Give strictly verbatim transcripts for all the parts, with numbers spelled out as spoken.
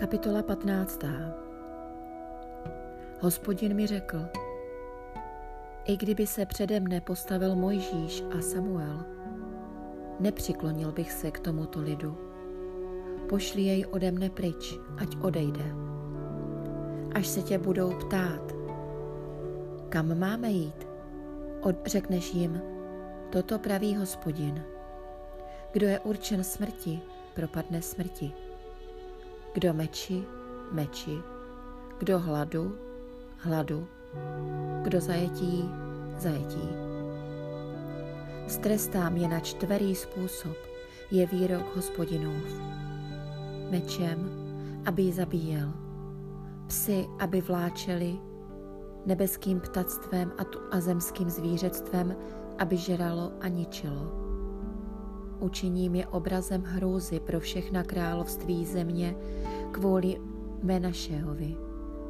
Kapitola patnáctá. Hospodin mi řekl, i kdyby se přede mne postavil Mojžíš a Samuel, nepřiklonil bych se k tomuto lidu. Pošli jej ode mne pryč, ať odejde. Až se tě budou ptát, kam máme jít, řekneš jim, toto praví Hospodin. Kdo je určen smrti, propadne smrti. Kdo meči, meči. Kdo hladu, hladu. Kdo zajetí, zajetí. Strestám je na čtverý způsob, je výrok Hospodinův. Mečem, aby ji zabíjel. Psi, aby vláčeli. Nebeským ptactvem a, tu- a zemským zvířectvem, aby žeralo a ničilo. Učiním je obrazem hrůzy pro všechna království země kvůli Menašehovi,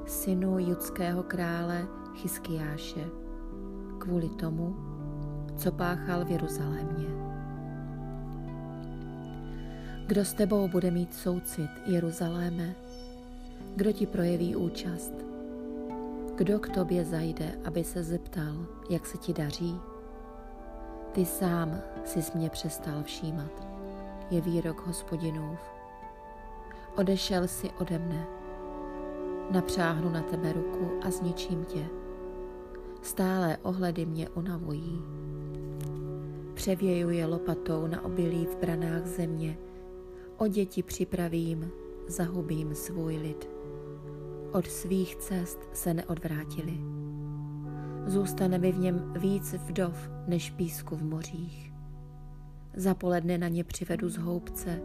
synu judského krále Chiskiáše, kvůli tomu, co páchal v Jeruzalémě. Kdo s tebou bude mít soucit, Jeruzaléme? Kdo ti projeví účast? Kdo k tobě zajde, aby se zeptal, jak se ti daří? Ty sám sis mě přestal všímat, je výrok Hospodinův. Odešel jsi ode mne, napřáhnu na tebe ruku a zničím tě. Stálé ohledy mě unavují. Převěju je lopatou na obilí v branách země, o děti připravím, zahubím svůj lid. Od svých cest se neodvrátili. Zůstane by v něm víc vdov než písku v mořích. Za poledne na ně přivedu zhoubce,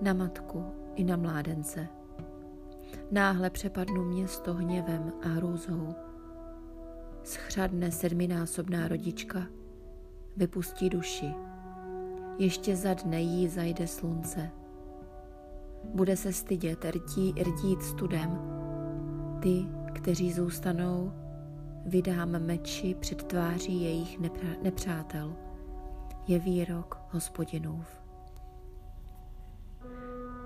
na matku i na mládence. Náhle přepadnu město hněvem a hrůzou. Schřadne sedminásobná rodička, vypustí duši. Ještě za dne jí zajde slunce. Bude se stydět, rtí, rtít studem. Ty, kteří zůstanou, vydám meči před tváří jejich nepřátel, je výrok Hospodinův.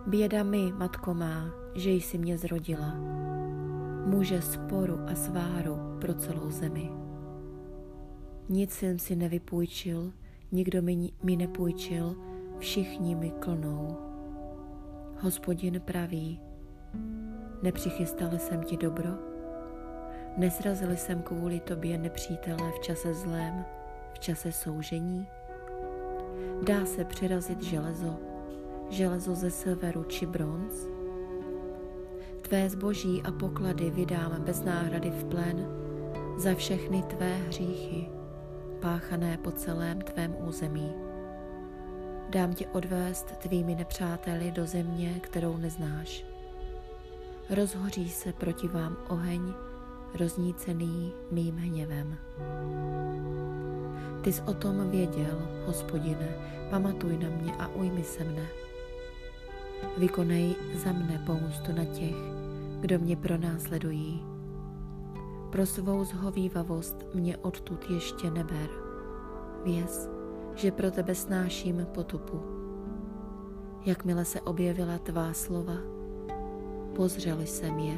Běda mi, matko má, že jsi mě zrodila, muže sporu a sváru pro celou zemi. Nic jsem si nevypůjčil, nikdo mi, mi nepůjčil, všichni mi klonou. Hospodin praví, nepřichystala jsem ti dobro? Nesrazili jsem kvůli tobě nepřítele v čase zlém, v čase soužení? Dá se přerazit železo, železo ze severu či bronz? Tvé zboží a poklady vydám bez náhrady v plén za všechny tvé hříchy, páchané po celém tvém území. Dám tě odvést tvými nepřáteli do země, kterou neznáš. Rozhoří se proti vám oheň, roznícený mým hněvem. Ty jsi o tom věděl, Hospodine, pamatuj na mě a ujmi se mne. Vykonej za mne pomstu na těch, kdo mě pronásledují. Pro svou zhovívavost mě odtud ještě neber. Věz, že pro tebe snáším potupu. Jakmile se objevila tvá slova, pozřel jsem je.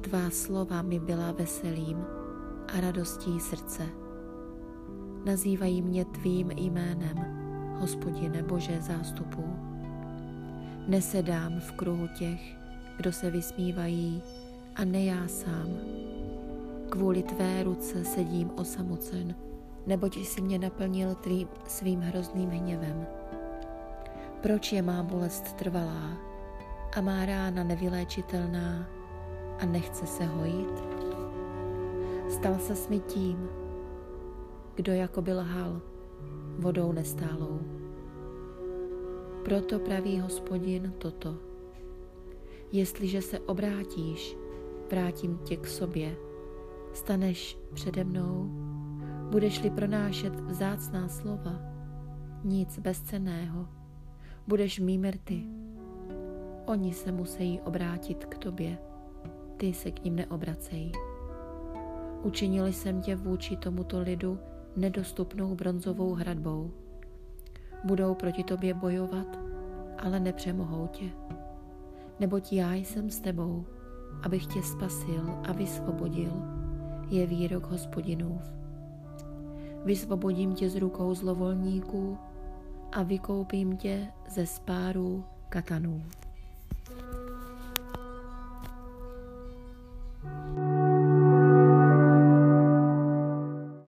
Tvá slova mi byla veselím a radostí srdce. Nazývají mě tvým jménem, Hospodine Bože zástupů. Nesedám v kruhu těch, kdo se vysmívají, a nejásám. Kvůli tvé ruce sedím osamocen, neboť jsi mě naplnil tvým, svým hrozným hněvem. Proč je má bolest trvalá a má rána nevyléčitelná a nechce se hojit? Stal ses mi tím, kdo jako by lhal vodou nestálou. Proto praví Hospodin toto. Jestliže se obrátíš, vrátím tě k sobě. Staneš přede mnou, budeš-li pronášet vzácná slova, nic bezcenného, budeš mými rty. Oni se musejí obrátit k tobě, ty se k ním neobracejí. Učinili jsem tě vůči tomuto lidu nedostupnou bronzovou hradbou. Budou proti tobě bojovat, ale nepřemohou tě. neboť já jsem s tebou, abych tě spasil a vysvobodil, je výrok Hospodinův. Vysvobodím tě z rukou zlovolníků a vykoupím tě ze spárů katanů.